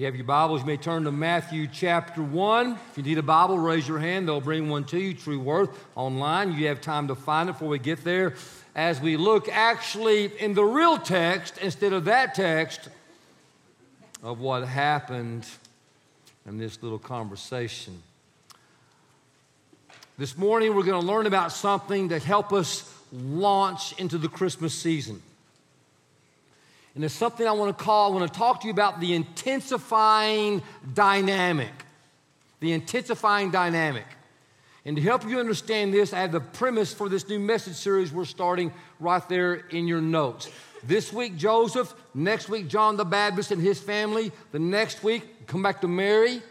you have your Bibles, you may turn to Matthew chapter 1. If you need a Bible, raise your hand. They'll bring one to you, True Worth, online. You have time to find it before we get there. As we look actually in the real text, instead of that text, of what happened in this little conversation. This morning, we're going to learn about something that helps us launch into the Christmas season. And there's something I want to talk to you about the intensifying dynamic. The intensifying dynamic. And to help you understand this, I have the premise for this new message series we're starting right there in your notes. This week, Joseph. Next week, John the Baptist and his family. The next week, come back to Mary.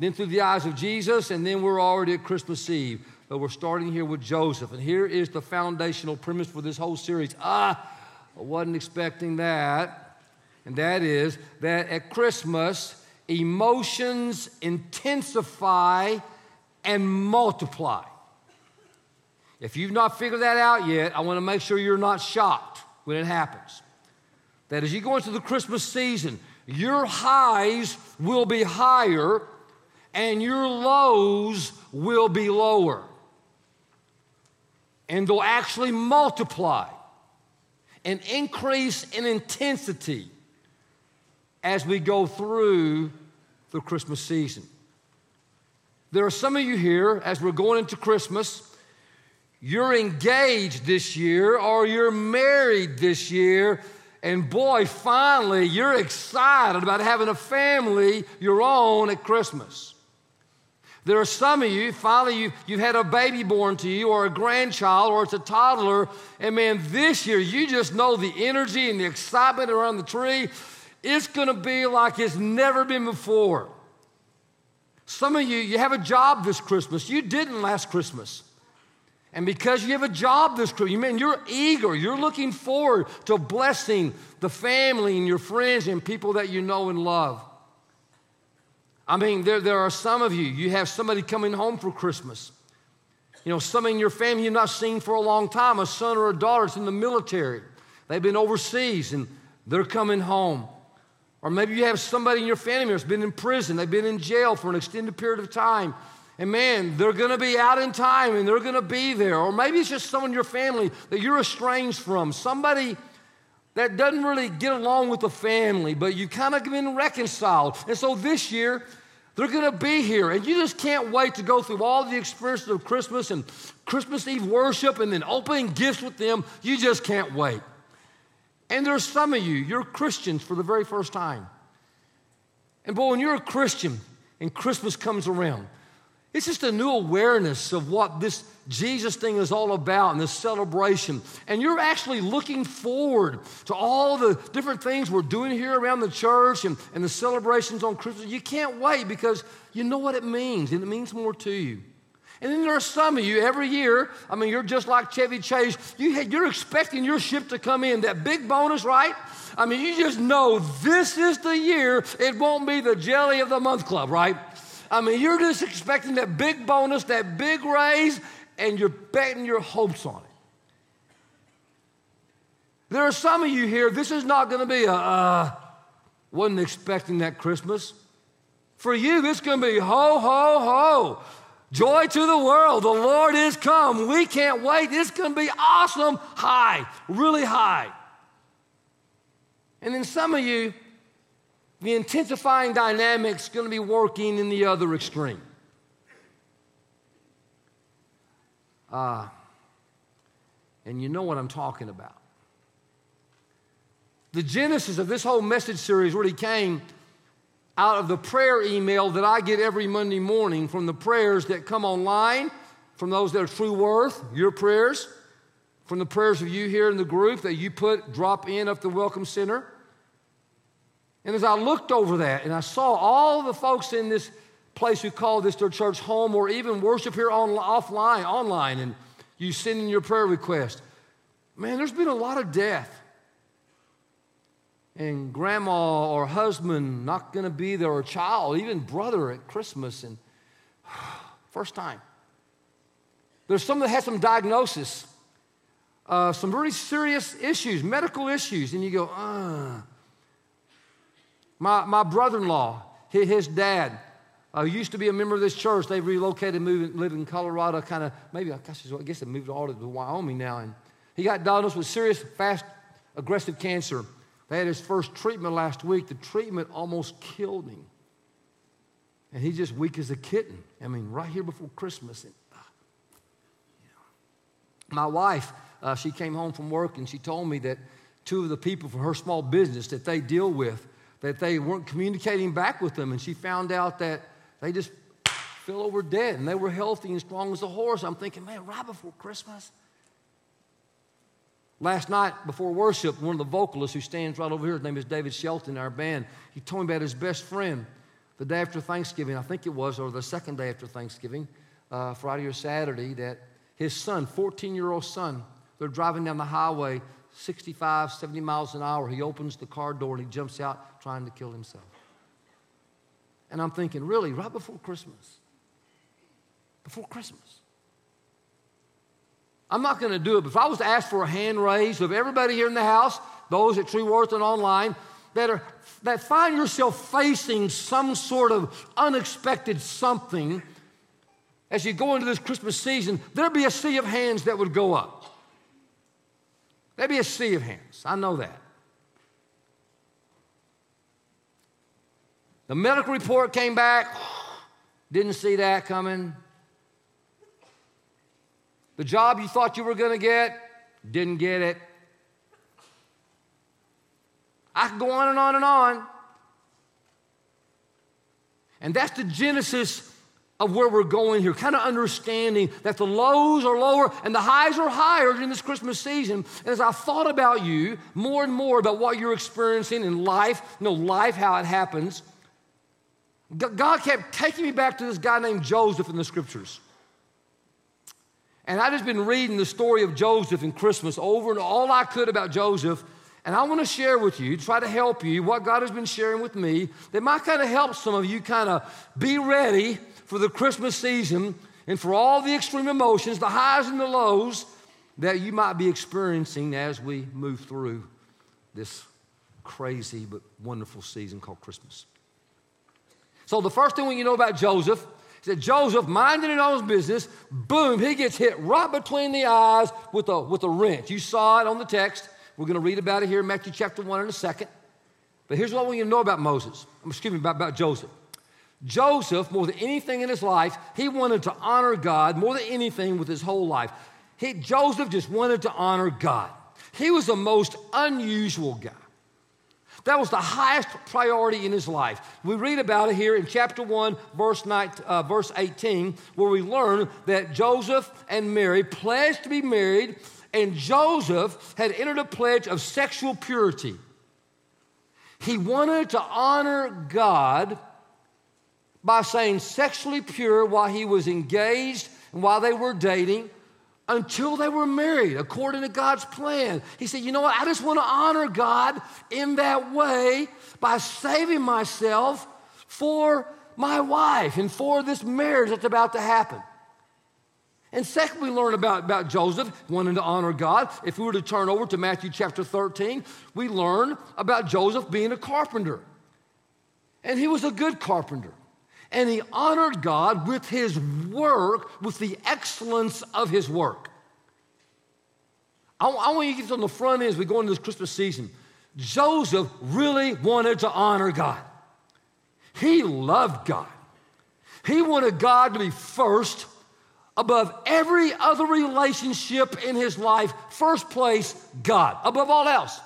Then through the eyes of Jesus. And then we're already at Christmas Eve. But we're starting here with Joseph. And here is the foundational premise for this whole series. I wasn't expecting that. And that is that at Christmas, emotions intensify and multiply. If you've not figured that out yet, I want to make sure you're not shocked when it happens. That as you go into the Christmas season, your highs will be higher and your lows will be lower. And they'll actually multiply. An increase in intensity as we go through the Christmas season. There are some of you here, as we're going into Christmas, you're engaged this year or you're married this year, and boy, finally, you're excited about having a family your own at Christmas. There are some of you, finally, you've had a baby born to you or a grandchild or it's a toddler. And man, this year, you just know the energy and the excitement around the tree. It's going to be like it's never been before. Some of you, you have a job this Christmas. You didn't last Christmas. And because you have a job this Christmas, man, you're eager. You're looking forward to blessing the family and your friends and people that you know and love. I mean, there are some of you, you have somebody coming home for Christmas. You know, some in your family you've not seen for a long time, a son or a daughter that's in the military. They've been overseas and they're coming home. Or maybe you have somebody in your family that's been in prison. They've been in jail for an extended period of time. And man, they're going to be out in time and they're going to be there. Or maybe it's just someone in your family that you're estranged from. Somebody that doesn't really get along with the family, but you kind of been reconciled. And so this year, they're going to be here. And you just can't wait to go through all the experiences of Christmas and Christmas Eve worship and then opening gifts with them. You just can't wait. And there's some of you, you're Christians for the very first time. And boy, when you're a Christian and Christmas comes around, it's just a new awareness of what this Jesus thing is all about and this celebration. And you're actually looking forward to all the different things we're doing here around the church and the celebrations on Christmas. You can't wait because you know what it means, and it means more to you. And then there are some of you every year, I mean, you're just like Chevy Chase. You're expecting your ship to come in, that big bonus, right? I mean, you just know this is the year. It won't be the Jelly of the Month Club, right? I mean, you're just expecting that big bonus, that big raise, and you're betting your hopes on it. There are some of you here, this is not going to be wasn't expecting that Christmas. For you, it's going to be ho, ho, ho. Joy to the world. The Lord is come. We can't wait. It's going to be awesome. High, really high. And then some of you, the intensifying dynamic's going to be working in the other extreme. And you know what I'm talking about. The genesis of this whole message series really came out of the prayer email that I get every Monday morning from the prayers that come online, from those that are True Worth, your prayers, from the prayers of you here in the group that you drop in at the Welcome Center. And as I looked over that and I saw all the folks in this place who call this their church home or even worship here online, and you send in your prayer request. Man, there's been a lot of death. And grandma or husband not going to be there, or child, even brother at Christmas, and first time. There's some that had some diagnosis, some very serious issues, medical issues, and you go, My brother-in-law His dad used to be a member of this church. They relocated, moved, lived in Colorado, kind of, maybe, I guess they moved all to Wyoming now. And he got diagnosed with serious, fast, aggressive cancer. They had his first treatment last week. The treatment almost killed him. And he's just weak as a kitten. I mean, right here before Christmas. And, my wife, she came home from work, and she told me that two of the people from her small business that they deal with, that they weren't communicating back with them. And she found out that they just fell over dead, and they were healthy and strong as a horse. I'm thinking, man, right before Christmas. Last night before worship, one of the vocalists who stands right over here, his name is David Shelton, our band, he told me about his best friend the day after Thanksgiving, I think it was, or the second day after Thanksgiving, Friday or Saturday, that his son, 14-year-old son, they're driving down the highway 65, 70 miles an hour. He opens the car door and he jumps out trying to kill himself. And I'm thinking, really, right before Christmas? Before Christmas? I'm not going to do it, but if I was to ask for a hand raise of everybody here in the house, those at True Worth and online, that find yourself facing some sort of unexpected something as you go into this Christmas season, there'd be a sea of hands that would go up. There'd be a sea of hands. I know that. The medical report came back. Didn't see that coming. The job you thought you were going to get, didn't get it. I could go on and on and on. And that's the genesis of where we're going here, kind of understanding that the lows are lower and the highs are higher during this Christmas season. And as I thought about you more and more about what you're experiencing in life, life, how it happens, God kept taking me back to this guy named Joseph in the Scriptures. And I've just been reading the story of Joseph in Christmas over and all I could about Joseph. And I want to share with you, try to help you, what God has been sharing with me that might kind of help some of you kind of be ready for the Christmas season and for all the extreme emotions, the highs and the lows that you might be experiencing as we move through this crazy but wonderful season called Christmas. So the first thing we need to know about Joseph is that Joseph, minding his own business, boom, he gets hit right between the eyes with a wrench. You saw it on the text. We're going to read about it here in Matthew chapter 1 in a second. But here's what we need to know about Joseph. Joseph, more than anything in his life, he wanted to honor God more than anything with his whole life. Joseph just wanted to honor God. He was the most unusual guy. That was the highest priority in his life. We read about it here in chapter 1, verse 18, where we learn that Joseph and Mary pledged to be married, and Joseph had entered a pledge of sexual purity. He wanted to honor God by saying sexually pure while he was engaged and while they were dating until they were married according to God's plan. He said, you know what? I just want to honor God in that way by saving myself for my wife and for this marriage that's about to happen. And second, we learn about Joseph wanting to honor God. If we were to turn over to Matthew chapter 13, we learn about Joseph being a carpenter. And he was a good carpenter. And he honored God with his work, with the excellence of his work. I want you to get on the front end as we go into this Christmas season. Joseph really wanted to honor God. He loved God. He wanted God to be first above every other relationship in his life. First place, God, above all else.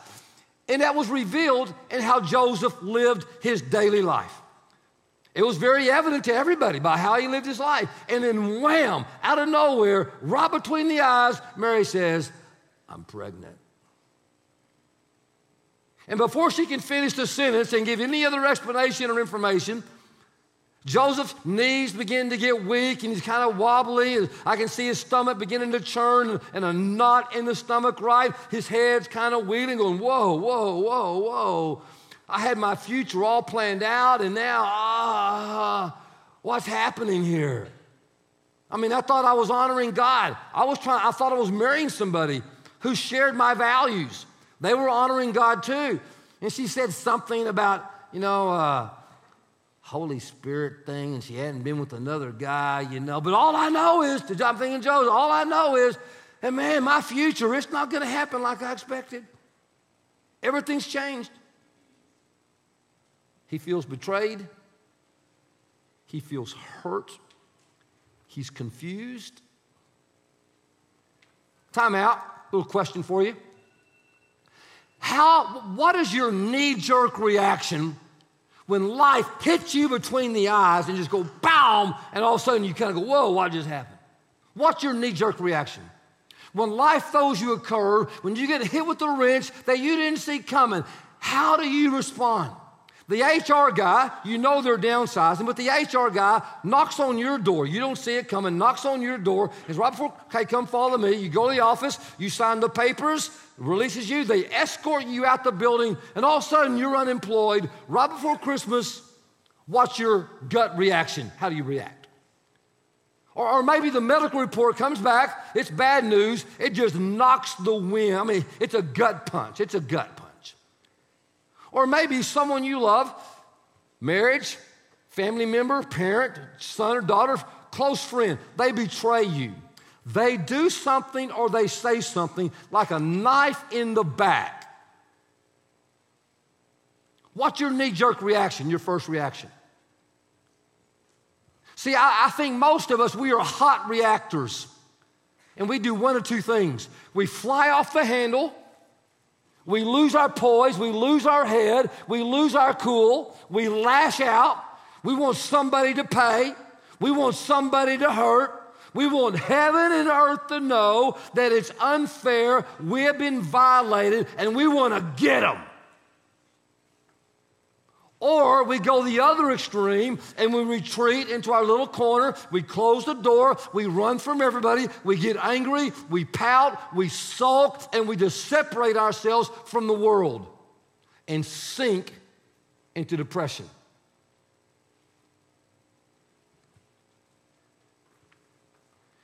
And that was revealed in how Joseph lived his daily life. It was very evident to everybody by how he lived his life. And then wham, out of nowhere, right between the eyes, Mary says, I'm pregnant. And before she can finish the sentence and give any other explanation or information, Joseph's knees begin to get weak and he's kind of wobbly. I can see his stomach beginning to churn and a knot in the stomach, right? His head's kind of wheeling, going, whoa, whoa, whoa, whoa. I had my future all planned out, and now, what's happening here? I mean, I thought I was honoring God. I thought I was marrying somebody who shared my values. They were honoring God too. And she said something about, Holy Spirit thing, and she hadn't been with another guy, you know. But all I know is, I'm thinking, Joseph, all I know is, and man, my future, it's not going to happen like I expected. Everything's changed. He feels betrayed. He feels hurt. He's confused. Time out. Little question for you. What is your knee-jerk reaction when life hits you between the eyes and just go, bam, and all of a sudden you kind of go, whoa, what just happened? What's your knee-jerk reaction? When life throws you a curve, when you get hit with a wrench that you didn't see coming, how do you respond? The HR guy, you know they're downsizing, but the HR guy knocks on your door. You don't see it coming, knocks on your door. It's right before, okay, come follow me. You go to the office, you sign the papers, releases you, they escort you out the building, and all of a sudden you're unemployed right before Christmas. What's your gut reaction? How do you react? Or maybe the medical report comes back, it's bad news, it just knocks the wind. I mean, it's a gut punch. It's a gut punch. Or maybe someone you love, marriage, family member, parent, son or daughter, close friend, they betray you. They do something or they say something like a knife in the back. What's your knee-jerk reaction, your first reaction? See, I think most of us, we are hot reactors, and we do one of two things. We fly off the handle, we lose our poise, we lose our head, we lose our cool, we lash out, we want somebody to pay, we want somebody to hurt. We want heaven and earth to know that it's unfair, we have been violated, and we want to get them. Or we go the other extreme, and we retreat into our little corner, we close the door, we run from everybody, we get angry, we pout, we sulk, and we just separate ourselves from the world and sink into depression.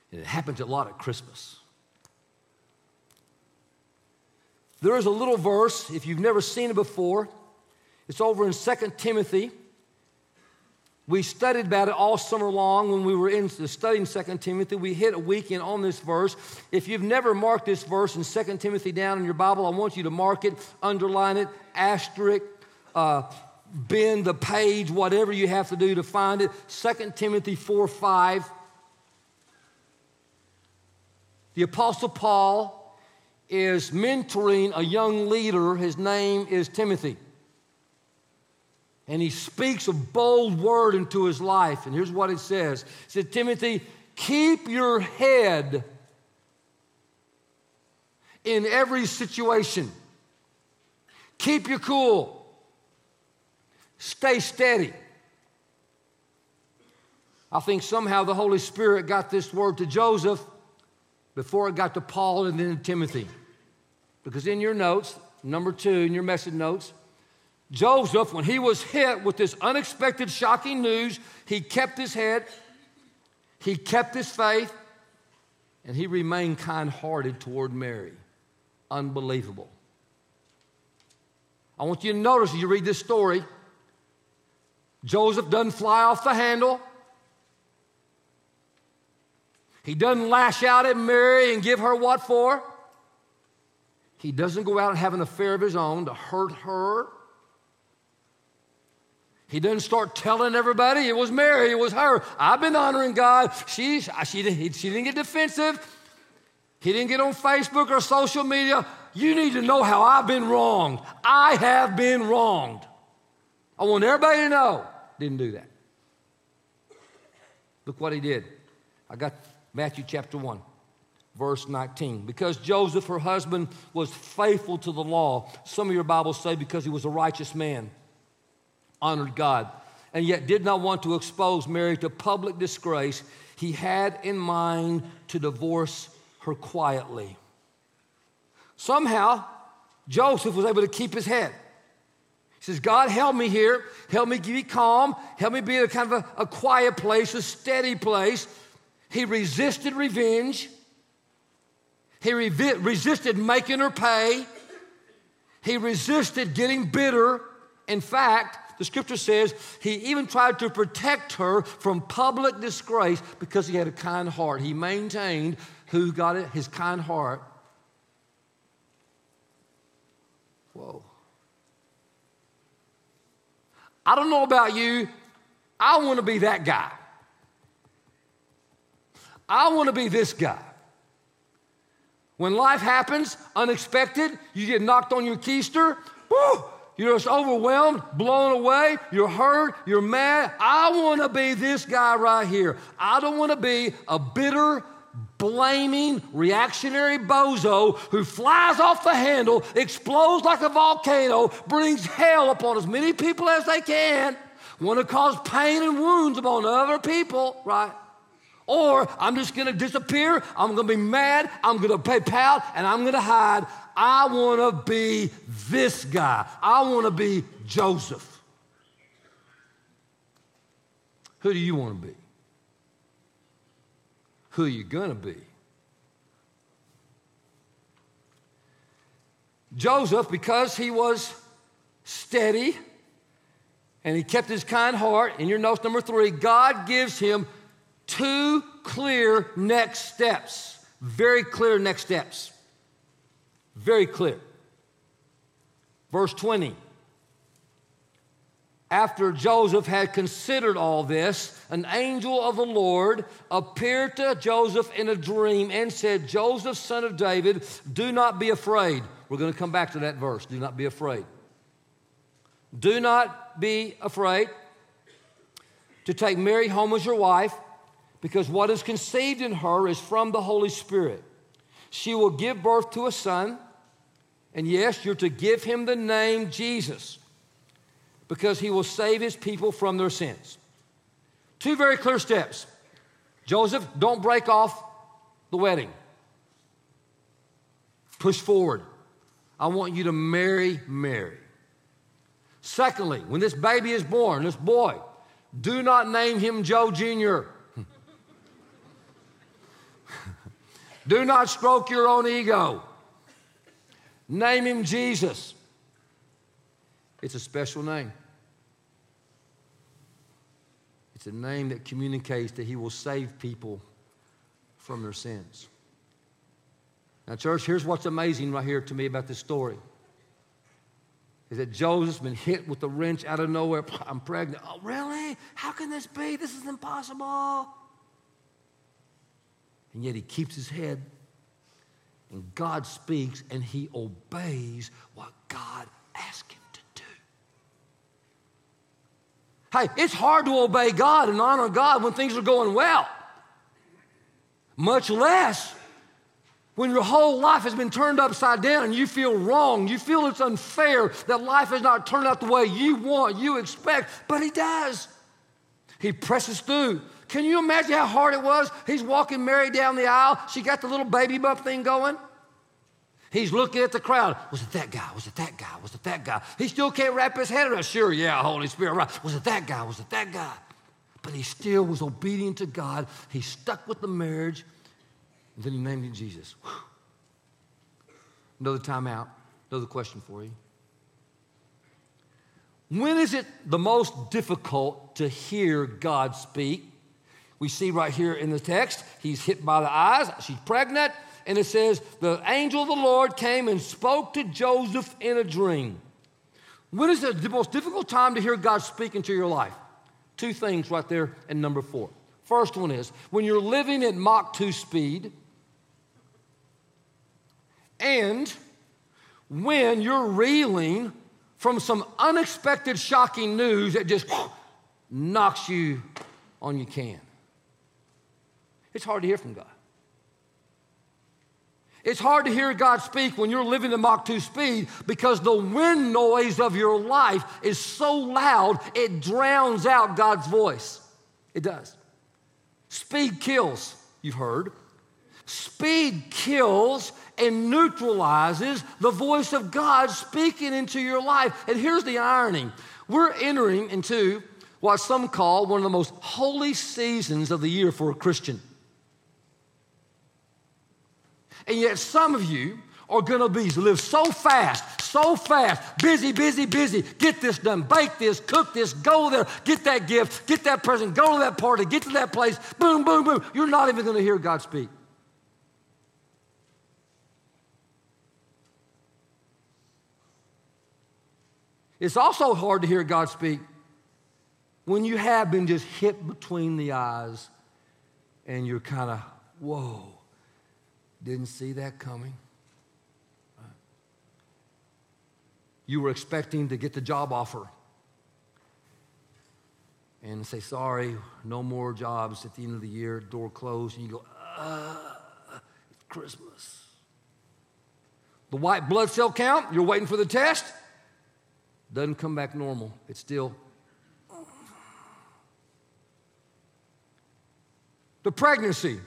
And it happens a lot at Christmas. There is a little verse, if you've never seen it before, it's over in 2 Timothy. We studied about it all summer long when we were studying 2 Timothy. We hit a weekend on this verse. If you've never marked this verse in 2 Timothy down in your Bible, I want you to mark it, underline it, asterisk, bend the page, whatever you have to do to find it. 2 Timothy 4:5. The Apostle Paul is mentoring a young leader. His name is Timothy. And he speaks a bold word into his life. And here's what it says. It said, Timothy, keep your head in every situation. Keep your cool. Stay steady. I think somehow the Holy Spirit got this word to Joseph before it got to Paul and then to Timothy. Because in your notes, number 2, in your message notes, Joseph, when he was hit with this unexpected, shocking news, he kept his head, he kept his faith, and he remained kind-hearted toward Mary. Unbelievable. I want you to notice as you read this story, Joseph doesn't fly off the handle. He doesn't lash out at Mary and give her what for. He doesn't go out and have an affair of his own to hurt her. He doesn't start telling everybody it was Mary, it was her. I've been honoring God. She didn't get defensive. He didn't get on Facebook or social media. You need to know how I've been wronged. I have been wronged. I want everybody to know. Didn't do that. Look what he did. I got Matthew chapter 1, verse 19. Because Joseph, her husband, was faithful to the law. Some of your Bibles say because he was a righteous man, honored God, and yet did not want to expose Mary to public disgrace, he had in mind to divorce her quietly. Somehow, Joseph was able to keep his head. He says, God, help me here. Help me be calm. Help me be in a kind of a quiet place, a steady place. He resisted revenge. He resisted making her pay. He resisted getting bitter. In fact, the scripture says he even tried to protect her from public disgrace because he had a kind heart. He maintained who got it, his kind heart. Whoa. I don't know about you. I want to be that guy. I want to be this guy. When life happens, unexpected, you get knocked on your keister, woo, you're just overwhelmed, blown away, you're hurt, you're mad. I want to be this guy right here. I don't want to be a bitter, blaming, reactionary bozo who flies off the handle, explodes like a volcano, brings hell upon as many people as they can, want to cause pain and wounds upon other people, right? Or I'm just going to disappear, I'm going to be mad, I'm going to pay pal, and I'm going to hide. I want to be this guy. I want to be Joseph. Who do you want to be? Who are you going to be? Joseph, because he was steady and he kept his kind heart, in your notes number 3, God gives him two clear next steps. Very clear next steps. Very clear. Verse 20. After Joseph had considered all this, an angel of the Lord appeared to Joseph in a dream and said, Joseph, son of David, do not be afraid. We're going to come back to that verse. Do not be afraid. Do not be afraid to take Mary home as your wife, because what is conceived in her is from the Holy Spirit. She will give birth to a son, and yes, you're to give him the name Jesus, because he will save his people from their sins. Two very clear steps. Joseph, don't break off the wedding. Push forward. I want you to marry Mary. Secondly, when this baby is born, this boy, do not name him Joe Jr. Do not stroke your own ego. Name him Jesus. It's a special name. It's a name that communicates that he will save people from their sins. Now, church, here's what's amazing right here to me about this story. Is that Joseph's been hit with a wrench out of nowhere. I'm pregnant. Oh, really? How can this be? This is impossible. And yet he keeps his head, and God speaks, and he obeys what God asks him to do. Hey, it's hard to obey God and honor God when things are going well, much less when your whole life has been turned upside down and you feel wrong, you feel it's unfair that life has not turned out the way you want, you expect, but he does. He presses through. Can you imagine how hard it was? He's walking Mary down the aisle. She got the little baby bump thing going. He's looking at the crowd. Was it that guy? Was it that guy? Was it that guy? He still can't wrap his head around. Sure, yeah, Holy Spirit, right. Was it that guy? Was it that guy? But he still was obedient to God. He stuck with the marriage. And then he named him Jesus. Whew. Another time out. Another question for you. When is it the most difficult to hear God speak? We see right here in the text, he's hit by the eyes, she's pregnant, and it says, the angel of the Lord came and spoke to Joseph in a dream. When is the most difficult time to hear God speak into your life? Two things right there in number 4. First one is, when you're living at Mach 2 speed, and when you're reeling from some unexpected shocking news that just knocks you on your can. It's hard to hear from God. It's hard to hear God speak when you're living at Mach 2 speed because the wind noise of your life is so loud it drowns out God's voice. It does. Speed kills, you've heard. Speed kills and neutralizes the voice of God speaking into your life. And here's the irony. We're entering into what some call one of the most holy seasons of the year for a Christian. And yet some of you are going to live so fast, so fast. Busy, busy, busy. Get this done. Bake this. Cook this. Go there. Get that gift. Get that person. Go to that party. Get to that place. Boom, boom, boom. You're not even going to hear God speak. It's also hard to hear God speak when you have been just hit between the eyes and you're kind of, whoa, didn't see that coming. You were expecting to get the job offer and say, sorry, no more jobs at the end of the year, door closed, and you go, it's Christmas. The white blood cell count, you're waiting for the test, doesn't come back normal. It's still. The pregnancy.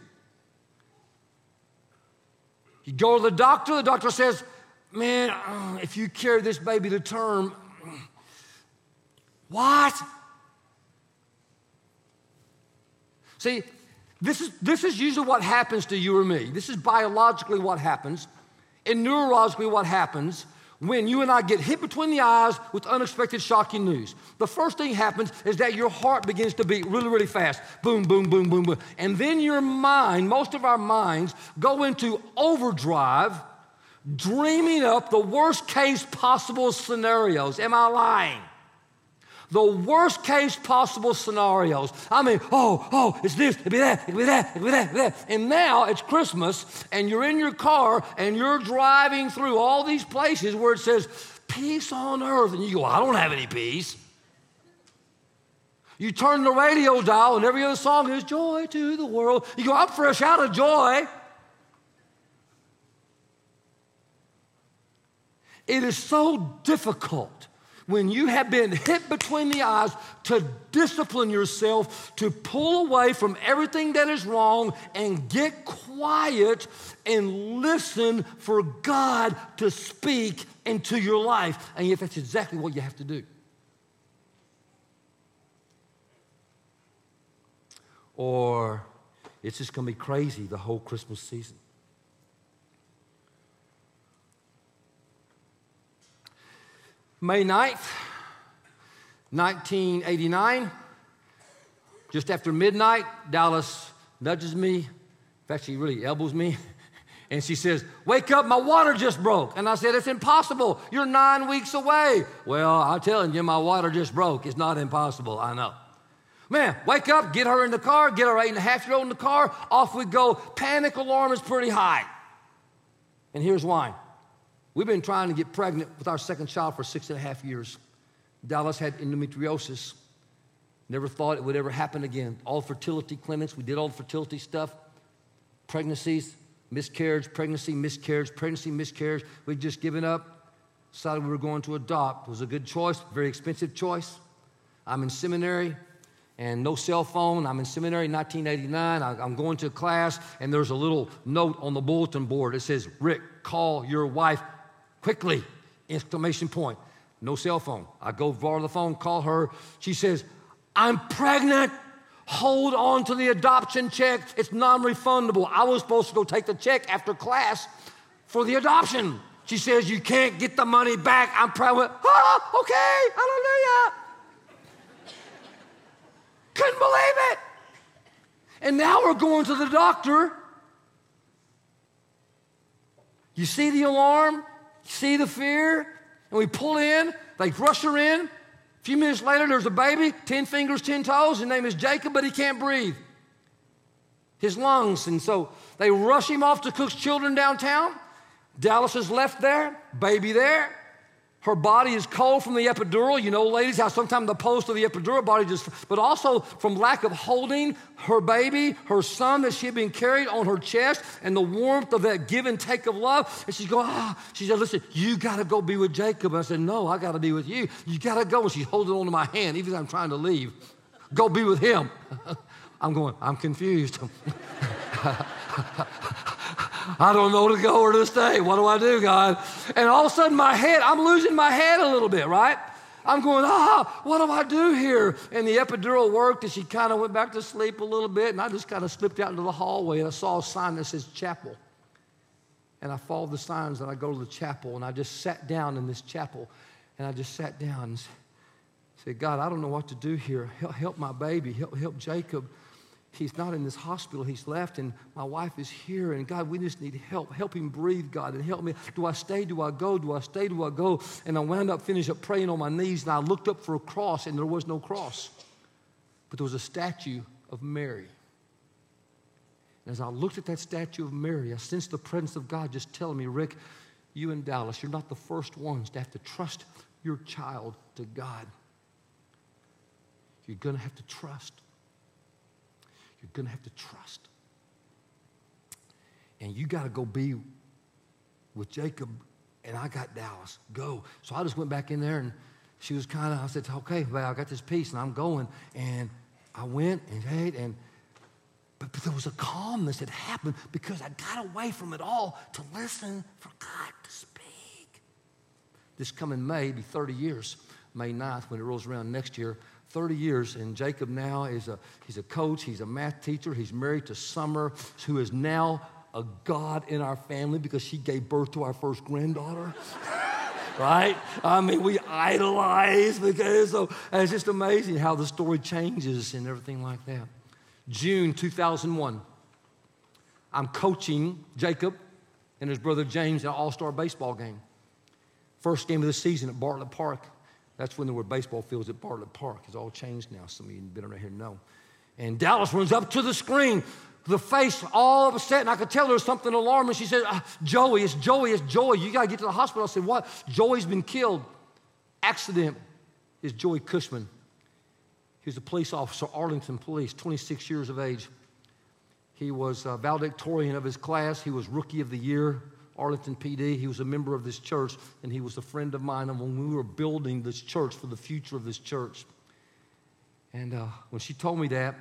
You go to the doctor says, man, if you carry this baby to term, what? See, this is usually what happens to you or me. This is biologically what happens, and neurologically what happens when you and I get hit between the eyes with unexpected shocking news. The first thing happens is that your heart begins to beat really, really fast. Boom, boom, boom, boom, boom. And then your mind, most of our minds, go into overdrive, dreaming up the worst case possible scenarios. Am I lying? The worst case possible scenarios. I mean, it's this, it'll be that, it'll be that, it'll be that, it'll be that. And now it's Christmas, and you're in your car, and you're driving through all these places where it says, peace on earth. And you go, I don't have any peace. You turn the radio dial, and every other song is joy to the world. You go, I'm fresh out of joy. It is so difficult when you have been hit between the eyes to discipline yourself, to pull away from everything that is wrong and get quiet and listen for God to speak into your life. And yet that's exactly what you have to do. Or it's just going to be crazy the whole Christmas season. May 9th, 1989, just after midnight, Dallas nudges me, in fact, she really elbows me, and she says, wake up, my water just broke. And I said, it's impossible. You're 9 weeks away. Well, I'm telling you, my water just broke. It's not impossible, I know. Man, wake up, get her in the car, get her 8.5-year-old in the car, off we go. Panic alarm is pretty high. And here's why. We've been trying to get pregnant with our second child for 6.5 years. Dallas had endometriosis. Never thought it would ever happen again. All fertility clinics, we did all the fertility stuff. Pregnancies, miscarriage, pregnancy, miscarriage, pregnancy, miscarriage. We'd just given up, decided we were going to adopt. It was a good choice, very expensive choice. I'm in seminary and no cell phone. I'm in seminary in 1989. I'm going to class, and there's a little note on the bulletin board. It says, Rick, call your wife. Quickly, exclamation point. No cell phone. I go borrow the phone, call her. She says, I'm pregnant. Hold on to the adoption check. It's non-refundable. I was supposed to go take the check after class for the adoption. She says, you can't get the money back. I'm pregnant. Ah, okay, hallelujah. Couldn't believe it. And now we're going to the doctor. You see the alarm? See the fear? And we pull in, they rush her in. A few minutes later, there's a baby, 10 fingers, 10 toes. His name is Jacob, but he can't breathe. His lungs. And so they rush him off to Cook's Children downtown. Dallas is left there, baby there. Her body is cold from the epidural. You know, ladies, how sometimes the pulse of the epidural body just, but also from lack of holding her baby, her son that she had been carried on her chest, and the warmth of that give and take of love. And she's going, she said, listen, you got to go be with Jacob. And I said, no, I got to be with you. You got to go. And she's holding on to my hand, even though I'm trying to leave. Go be with him. I'm confused. I don't know to go or to stay. What do I do, God? And all of a sudden, I'm losing my head a little bit, right? I'm going, what do I do here? And the epidural worked, and she kind of went back to sleep a little bit, and I just kind of slipped out into the hallway, and I saw a sign that says chapel. and I followed the signs, and I go to the chapel, and I just sat down in this chapel, and I just sat down and said, God, I don't know what to do here. Help my baby. Help Jacob. He's not in this hospital. He's left, and my wife is here, and God, we just need help. Help him breathe, God, and help me. Do I stay? Do I go? Do I stay? Do I go? And I wound up, finished up praying on my knees, and I looked up for a cross, and there was no cross, but there was a statue of Mary. And as I looked at that statue of Mary, I sensed the presence of God just telling me, Rick, you in Dallas, you're not the first ones to have to trust your child to God. You're going to have to trust. You're going to have to trust. And you got to go be with Jacob, and I got Dallas. Go. So I just went back in there, and she was kind of, I said, okay, well, I got this piece, and I'm going. And I went and ate, and but there was a calmness that happened because I got away from it all to listen for God to speak. This coming May, it'll be 30 years, May 9th, when it rolls around next year, 30 years, and Jacob now is he's a coach, he's a math teacher, he's married to Summer, who is now a god in our family because she gave birth to our first granddaughter, right? I mean, we idolize because and it's just amazing how the story changes and everything like that. June 2001, I'm coaching Jacob and his brother James in an all-star baseball game. First game of the season at Bartlett Park. That's when there were baseball fields at Bartlett Park. It's all changed now. Some of you have been around here know. And Dallas runs up to the screen, the face all upset, and I could tell there was something alarming. She said, Joey, it's Joey. You got to get to the hospital. I said, what? Joey's been killed. Accident. Is Joey Cushman. He was a police officer, Arlington Police, 26 years of age. He was valedictorian of his class. He was Rookie of the Year. Arlington PD. He was a member of this church, and he was a friend of mine. And when we were building this church for the future of this church, and when she told me that,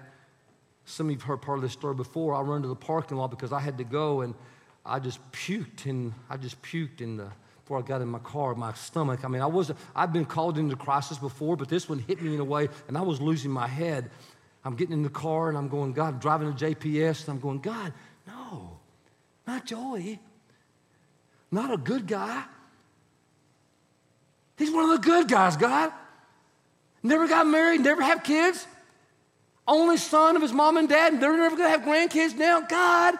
some of you have heard part of this story before. I ran to the parking lot because I had to go, and I just puked, and before I got in my car, my stomach. I mean, I've been called into crisis before, but this one hit me in a way, and I was losing my head. I'm getting in the car, and I'm going, God, I'm driving to JPS, and I'm going, God, no, not Joey. Not a good guy. He's one of the good guys, God. Never got married, never have kids. Only son of his mom and dad, and they're never going to have grandkids now, God.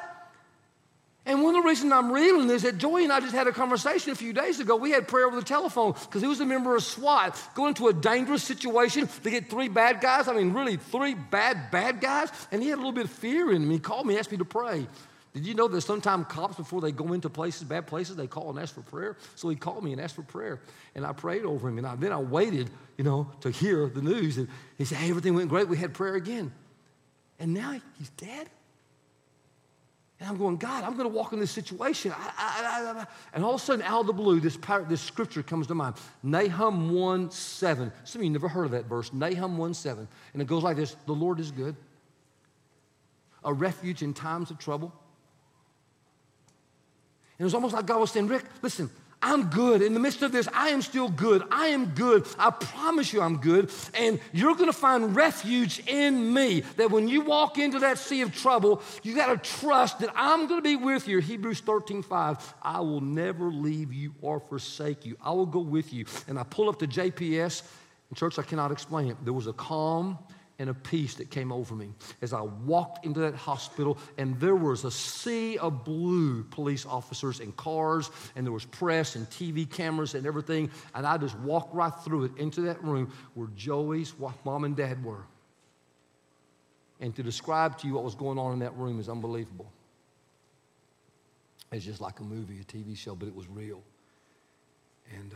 And one of the reasons I'm reeling is that Joey and I just had a conversation a few days ago. We had prayer over the telephone because he was a member of SWAT, going into a dangerous situation to get three bad guys. I mean, really, three bad guys. And he had a little bit of fear in him. He called me and asked me to pray. Did you know that sometimes cops, before they go into places, bad places, they call and ask for prayer? So he called me and asked for prayer, and I prayed over him, and then I waited, to hear the news, and he said, hey, everything went great. We had prayer again, and now he's dead, and I'm going, God, I'm going to walk in this situation, and all of a sudden, out of the blue, this scripture comes to mind, Nahum 1:7. Some of you never heard of that verse, Nahum 1:7, and it goes like this, the Lord is good, a refuge in times of trouble. And it was almost like God was saying, Rick, listen, I'm good. In the midst of this, I am still good. I am good. I promise you I'm good. And you're going to find refuge in me, that when you walk into that sea of trouble, you got to trust that I'm going to be with you. Hebrews 13:5, I will never leave you or forsake you. I will go with you. And I pull up to JPS. In church, I cannot explain it. There was a calm and a peace that came over me as I walked into that hospital, and there was a sea of blue police officers and cars, and there was press and TV cameras and everything, and I just walked right through it into that room where Joey's mom and dad were. And to describe to you what was going on in that room is unbelievable. It's just like a movie, a TV show, but it was real. And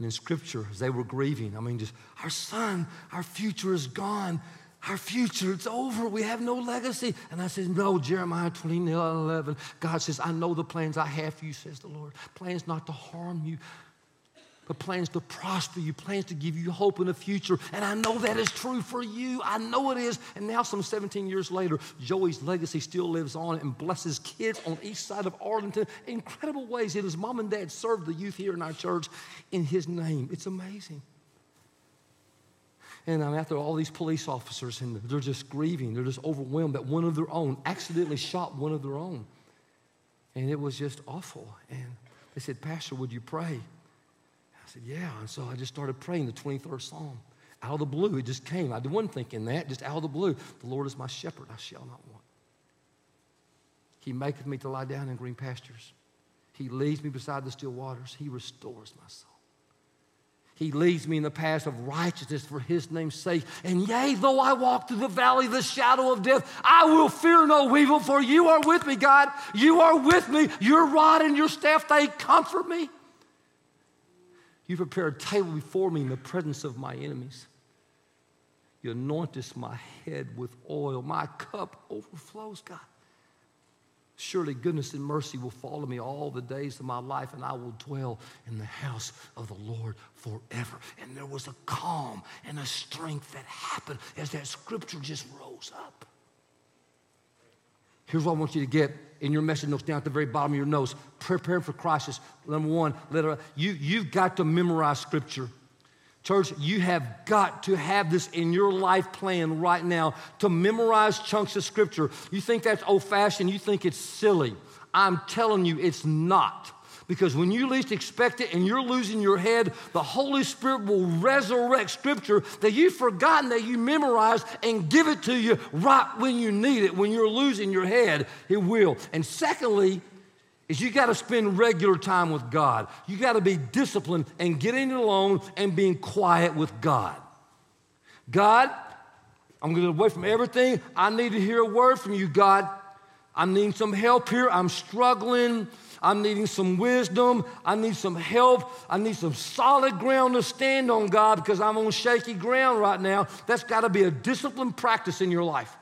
in Scripture, as they were grieving, I mean, just, our son, our future is gone. Our future, it's over. We have no legacy. And I said, no, Jeremiah 29:11. God says, I know the plans I have for you, says the Lord. Plans not to harm you, but plans to prosper you, plans to give you hope in the future. And I know that is true for you. I know it is. And now some 17 years later, Joey's legacy still lives on and blesses kids on each side of Arlington in incredible ways. His mom and dad served the youth here in our church in his name. It's amazing. And I'm after all these police officers, and they're just grieving. They're just overwhelmed that one of their own accidentally shot one of their own. and it was just awful. And they said, Pastor, would you pray? I said, yeah. And so I just started praying the 23rd Psalm. Out of the blue, it just came. I wasn't thinking that, just out of the blue. The Lord is my shepherd, I shall not want. He maketh me to lie down in green pastures. He leads me beside the still waters. He restores my soul. He leads me in the paths of righteousness for his name's sake. And yea, though I walk through the valley of the shadow of death, I will fear no evil, for you are with me, God. You are with me. Your rod and your staff, they comfort me. You prepare a table before me in the presence of my enemies. You anointest my head with oil. My cup overflows, God. Surely goodness and mercy will follow me all the days of my life, and I will dwell in the house of the Lord forever. And there was a calm and a strength that happened as that scripture just rose up. Here's what I want you to get in your message notes down at the very bottom of your notes. Preparing for crisis, number one, you've got to memorize scripture. Church, you have got to have this in your life plan right now to memorize chunks of scripture. You think that's old-fashioned. You think it's silly. I'm telling you, it's not. Because when you least expect it and you're losing your head, the Holy Spirit will resurrect scripture that you've forgotten that you memorized and give it to you right when you need it. When you're losing your head, it will. And secondly, is you got to spend regular time with God. You got to be disciplined and getting alone and being quiet with God. God, I'm going to away from everything. I need to hear a word from you, God. I'm needing some help here. I'm struggling. I'm needing some wisdom. I need some help. I need some solid ground to stand on, God, because I'm on shaky ground right now. That's got to be a disciplined practice in your life.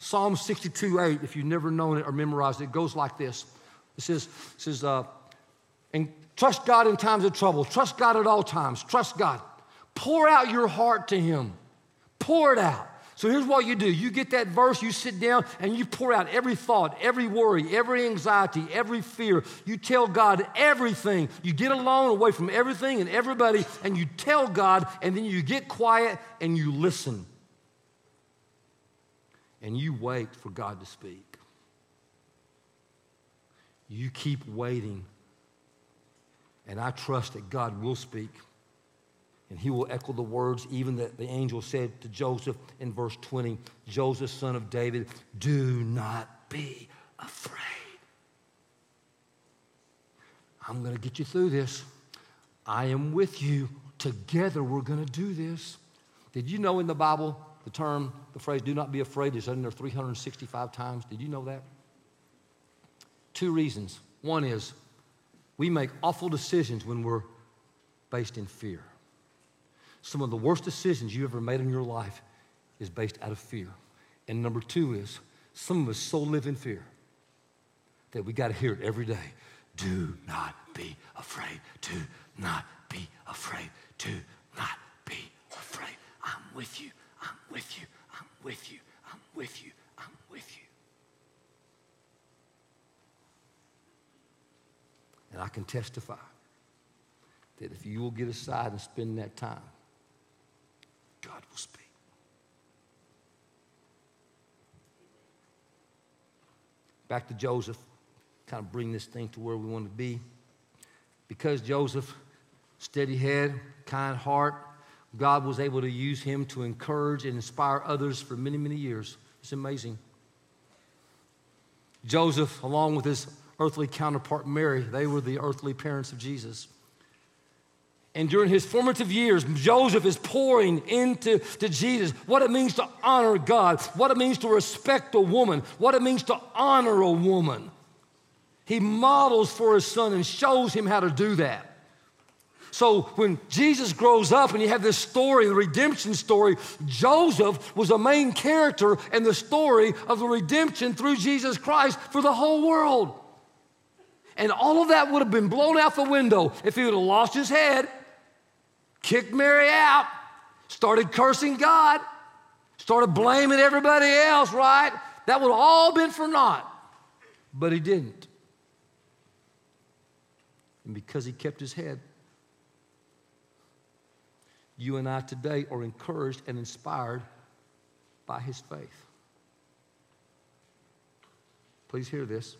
Psalm 62:8, if you've never known it or memorized it, it goes like this. It says, and trust God in times of trouble. Trust God at all times. Trust God. Pour out your heart to him. Pour it out. So here's what you do. You get that verse, you sit down, and you pour out every thought, every worry, every anxiety, every fear. You tell God everything. You get alone away from everything and everybody, and you tell God, and then you get quiet and you listen. And you wait for God to speak. You keep waiting. And I trust that God will speak. And he will echo the words even that the angel said to Joseph in verse 20. Joseph, son of David, do not be afraid. I'm going to get you through this. I am with you. Together we're going to do this. Did you know in the Bible, the term, the phrase, do not be afraid is in there 365 times. Did you know that? Two reasons. One is we make awful decisions when we're based in fear. Some of the worst decisions you ever made in your life is based out of fear. And number two is some of us so live in fear that we got to hear it every day. Do not be afraid. Do not be afraid. Do not be afraid. I'm with you. I'm with you, I'm with you, I'm with you, I'm with you. And I can testify that if you will get aside and spend that time, God will speak. Back to Joseph, kind of bring this thing to where we want to be. Because Joseph, steady head, kind heart, God was able to use him to encourage and inspire others for many, many years. It's amazing. Joseph, along with his earthly counterpart Mary, they were the earthly parents of Jesus. And during his formative years, Joseph is pouring into Jesus what it means to honor God, what it means to respect a woman, what it means to honor a woman. He models for his son and shows him how to do that. So when Jesus grows up and you have this story, the redemption story, Joseph was a main character in the story of the redemption through Jesus Christ for the whole world. And all of that would have been blown out the window if he would have lost his head, kicked Mary out, started cursing God, started blaming everybody else, right? That would have all been for naught. But he didn't. And because he kept his head, you and I today are encouraged and inspired by his faith. Please hear this.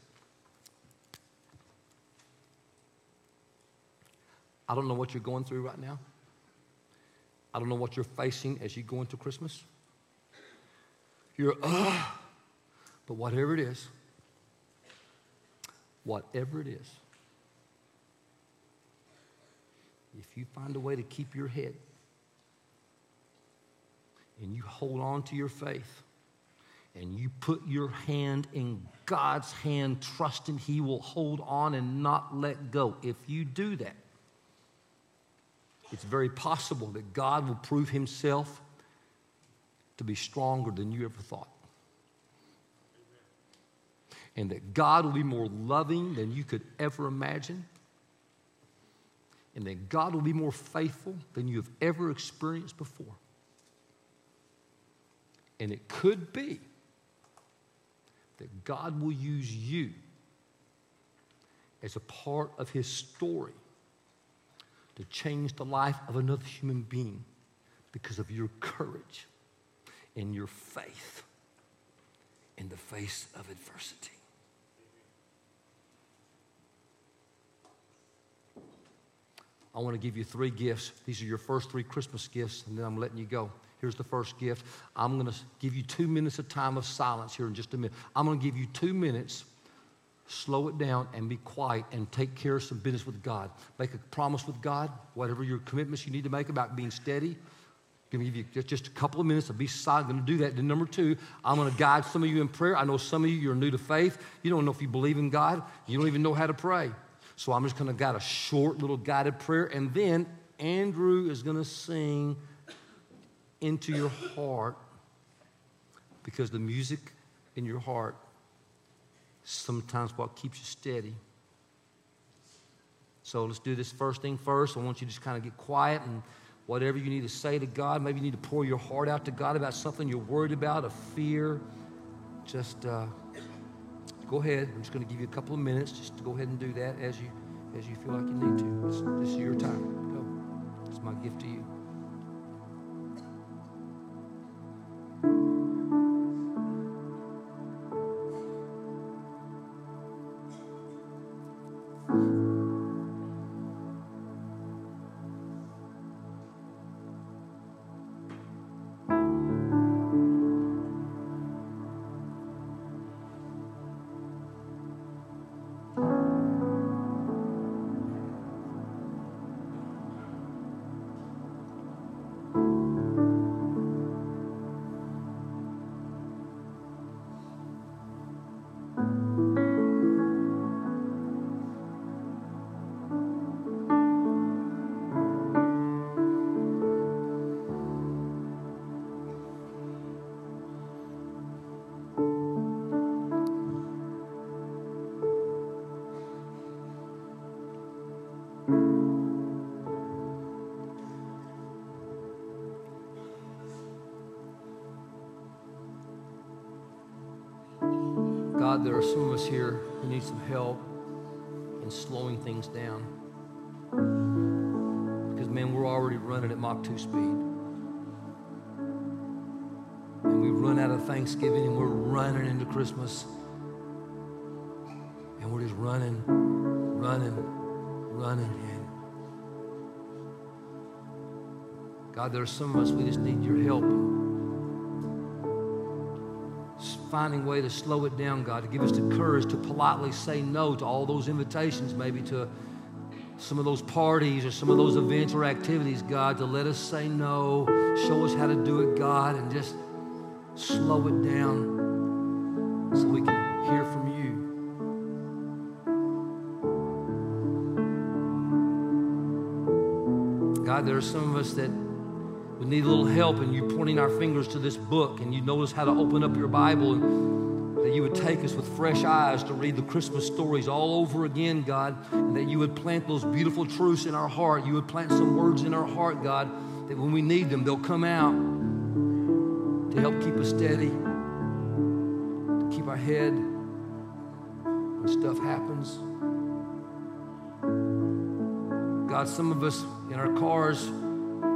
I don't know what you're going through right now. I don't know what you're facing as you go into Christmas. But whatever it is, if you find a way to keep your head and you hold on to your faith and you put your hand in God's hand, trusting He will hold on and not let go, if you do that, it's very possible that God will prove Himself to be stronger than you ever thought. And that God will be more loving than you could ever imagine. And that God will be more faithful than you've ever experienced before. And it could be that God will use you as a part of His story to change the life of another human being because of your courage and your faith in the face of adversity. I want to give you three gifts. These are your first three Christmas gifts, and then I'm letting you go. Here's the first gift. I'm going to give you 2 minutes of time of silence here in just a minute. I'm going to give you 2 minutes. Slow it down and be quiet and take care of some business with God. Make a promise with God, whatever your commitments you need to make about being steady. I'm going to give you just a couple of minutes to be silent. I'm going to do that. Then number two, I'm going to guide some of you in prayer. I know some of you, you're new to faith. You don't know if you believe in God. You don't even know how to pray. So I'm just going to guide a short little guided prayer. And then Andrew is going to sing into your heart, because the music in your heart sometimes what keeps you steady. So let's do this first thing first. I want you to just kind of get quiet and whatever you need to say to God, maybe you need to pour your heart out to God about something you're worried about, a fear. Just go ahead. I'm just going to give you a couple of minutes just to go ahead and do that as you feel like you need to. This is your time. Go. It's my gift to you. God, there are some of us here who need some help in slowing things down. Because, man, we're already running at Mach 2 speed. And we run out of Thanksgiving and we're running into Christmas. And we're just running. And God, there are some of us, we just need your help. Finding a way to slow it down, God, to give us the courage to politely say no to all those invitations, maybe to some of those parties or some of those events or activities, God, to let us say no. Show us how to do it, God, and just slow it down so we can hear from you. God, there are some of us that we need a little help, and you pointing our fingers to this book, and you notice how to open up your Bible, and that you would take us with fresh eyes to read the Christmas stories all over again, God, and that you would plant those beautiful truths in our heart. You would plant some words in our heart, God, that when we need them, they'll come out to help keep us steady, to keep our head when stuff happens. God, some of us in our cars,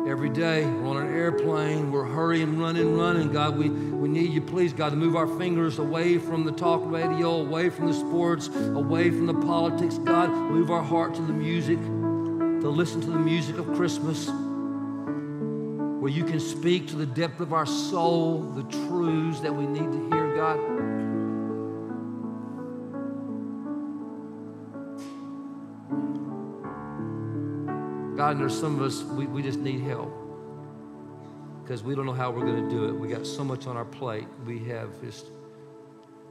every day. We're on an airplane. We're hurrying, running. God, we need you, please, God, to move our fingers away from the talk radio, away from the sports, away from the politics. God, move our heart to the music, to listen to the music of Christmas, where you can speak to the depth of our soul, the truths that we need to hear, God. God, and there's some of us, we just need help because we don't know how we're going to do it. We got so much on our plate. We have just,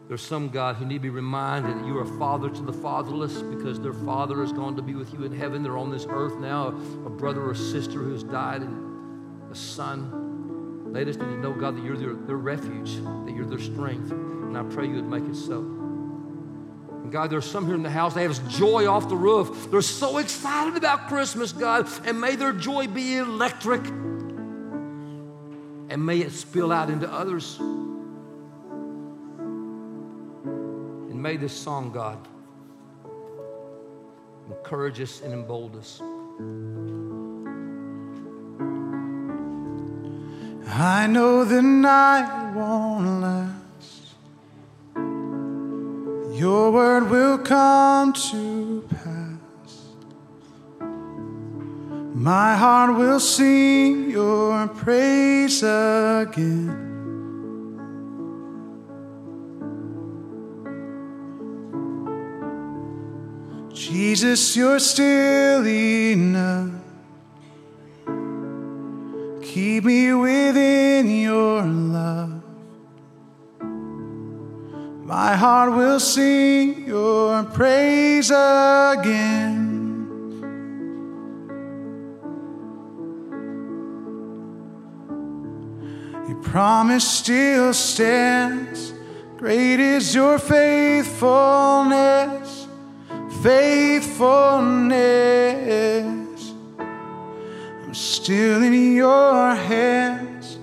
there's some, God, who need to be reminded that you are a father to the fatherless because their father is gone to be with you in heaven. They're on this earth now, a brother or sister who's died and a son. They just need to know, God, that you're their refuge, that you're their strength, and I pray you would make it so. God, there's some here in the house, they have joy off the roof. They're so excited about Christmas, God, and may their joy be electric, and may it spill out into others. And may this song, God, encourage us and embolden us. I know the night won't last. Your word will come to pass. My heart will sing your praise again. Jesus, you're still enough. Keep me within your love. My heart will sing your praise again. Your promise still stands. Great is your faithfulness, faithfulness. I'm still in your hands.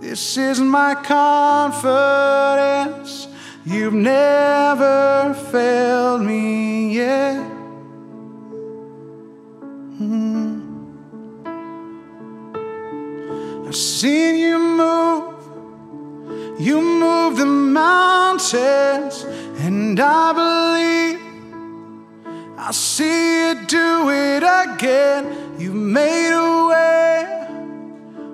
This is my confidence. You've never failed me yet. I've seen you move. You move the mountains, and I believe I see you do it again. You made a way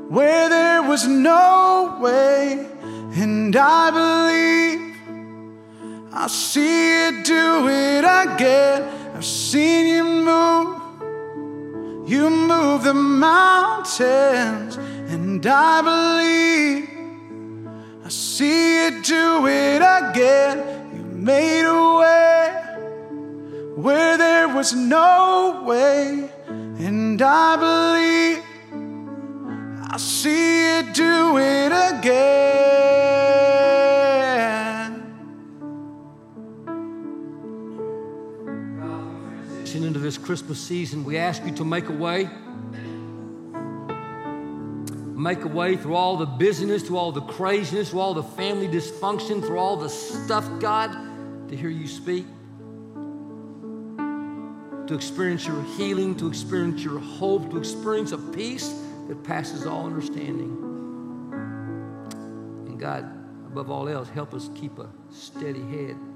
where there was no way, and I believe I see you do it again. I've seen you move. You move the mountains, and I believe I see you do it again. You made a way where there was no way, and I believe I see you do it again. Into this Christmas season, we ask you to make a way. Make a way through all the busyness, through all the craziness, through all the family dysfunction, through all the stuff, God, to hear you speak, to experience your healing, to experience your hope, to experience a peace that passes all understanding. And God, above all else, help us keep a steady head.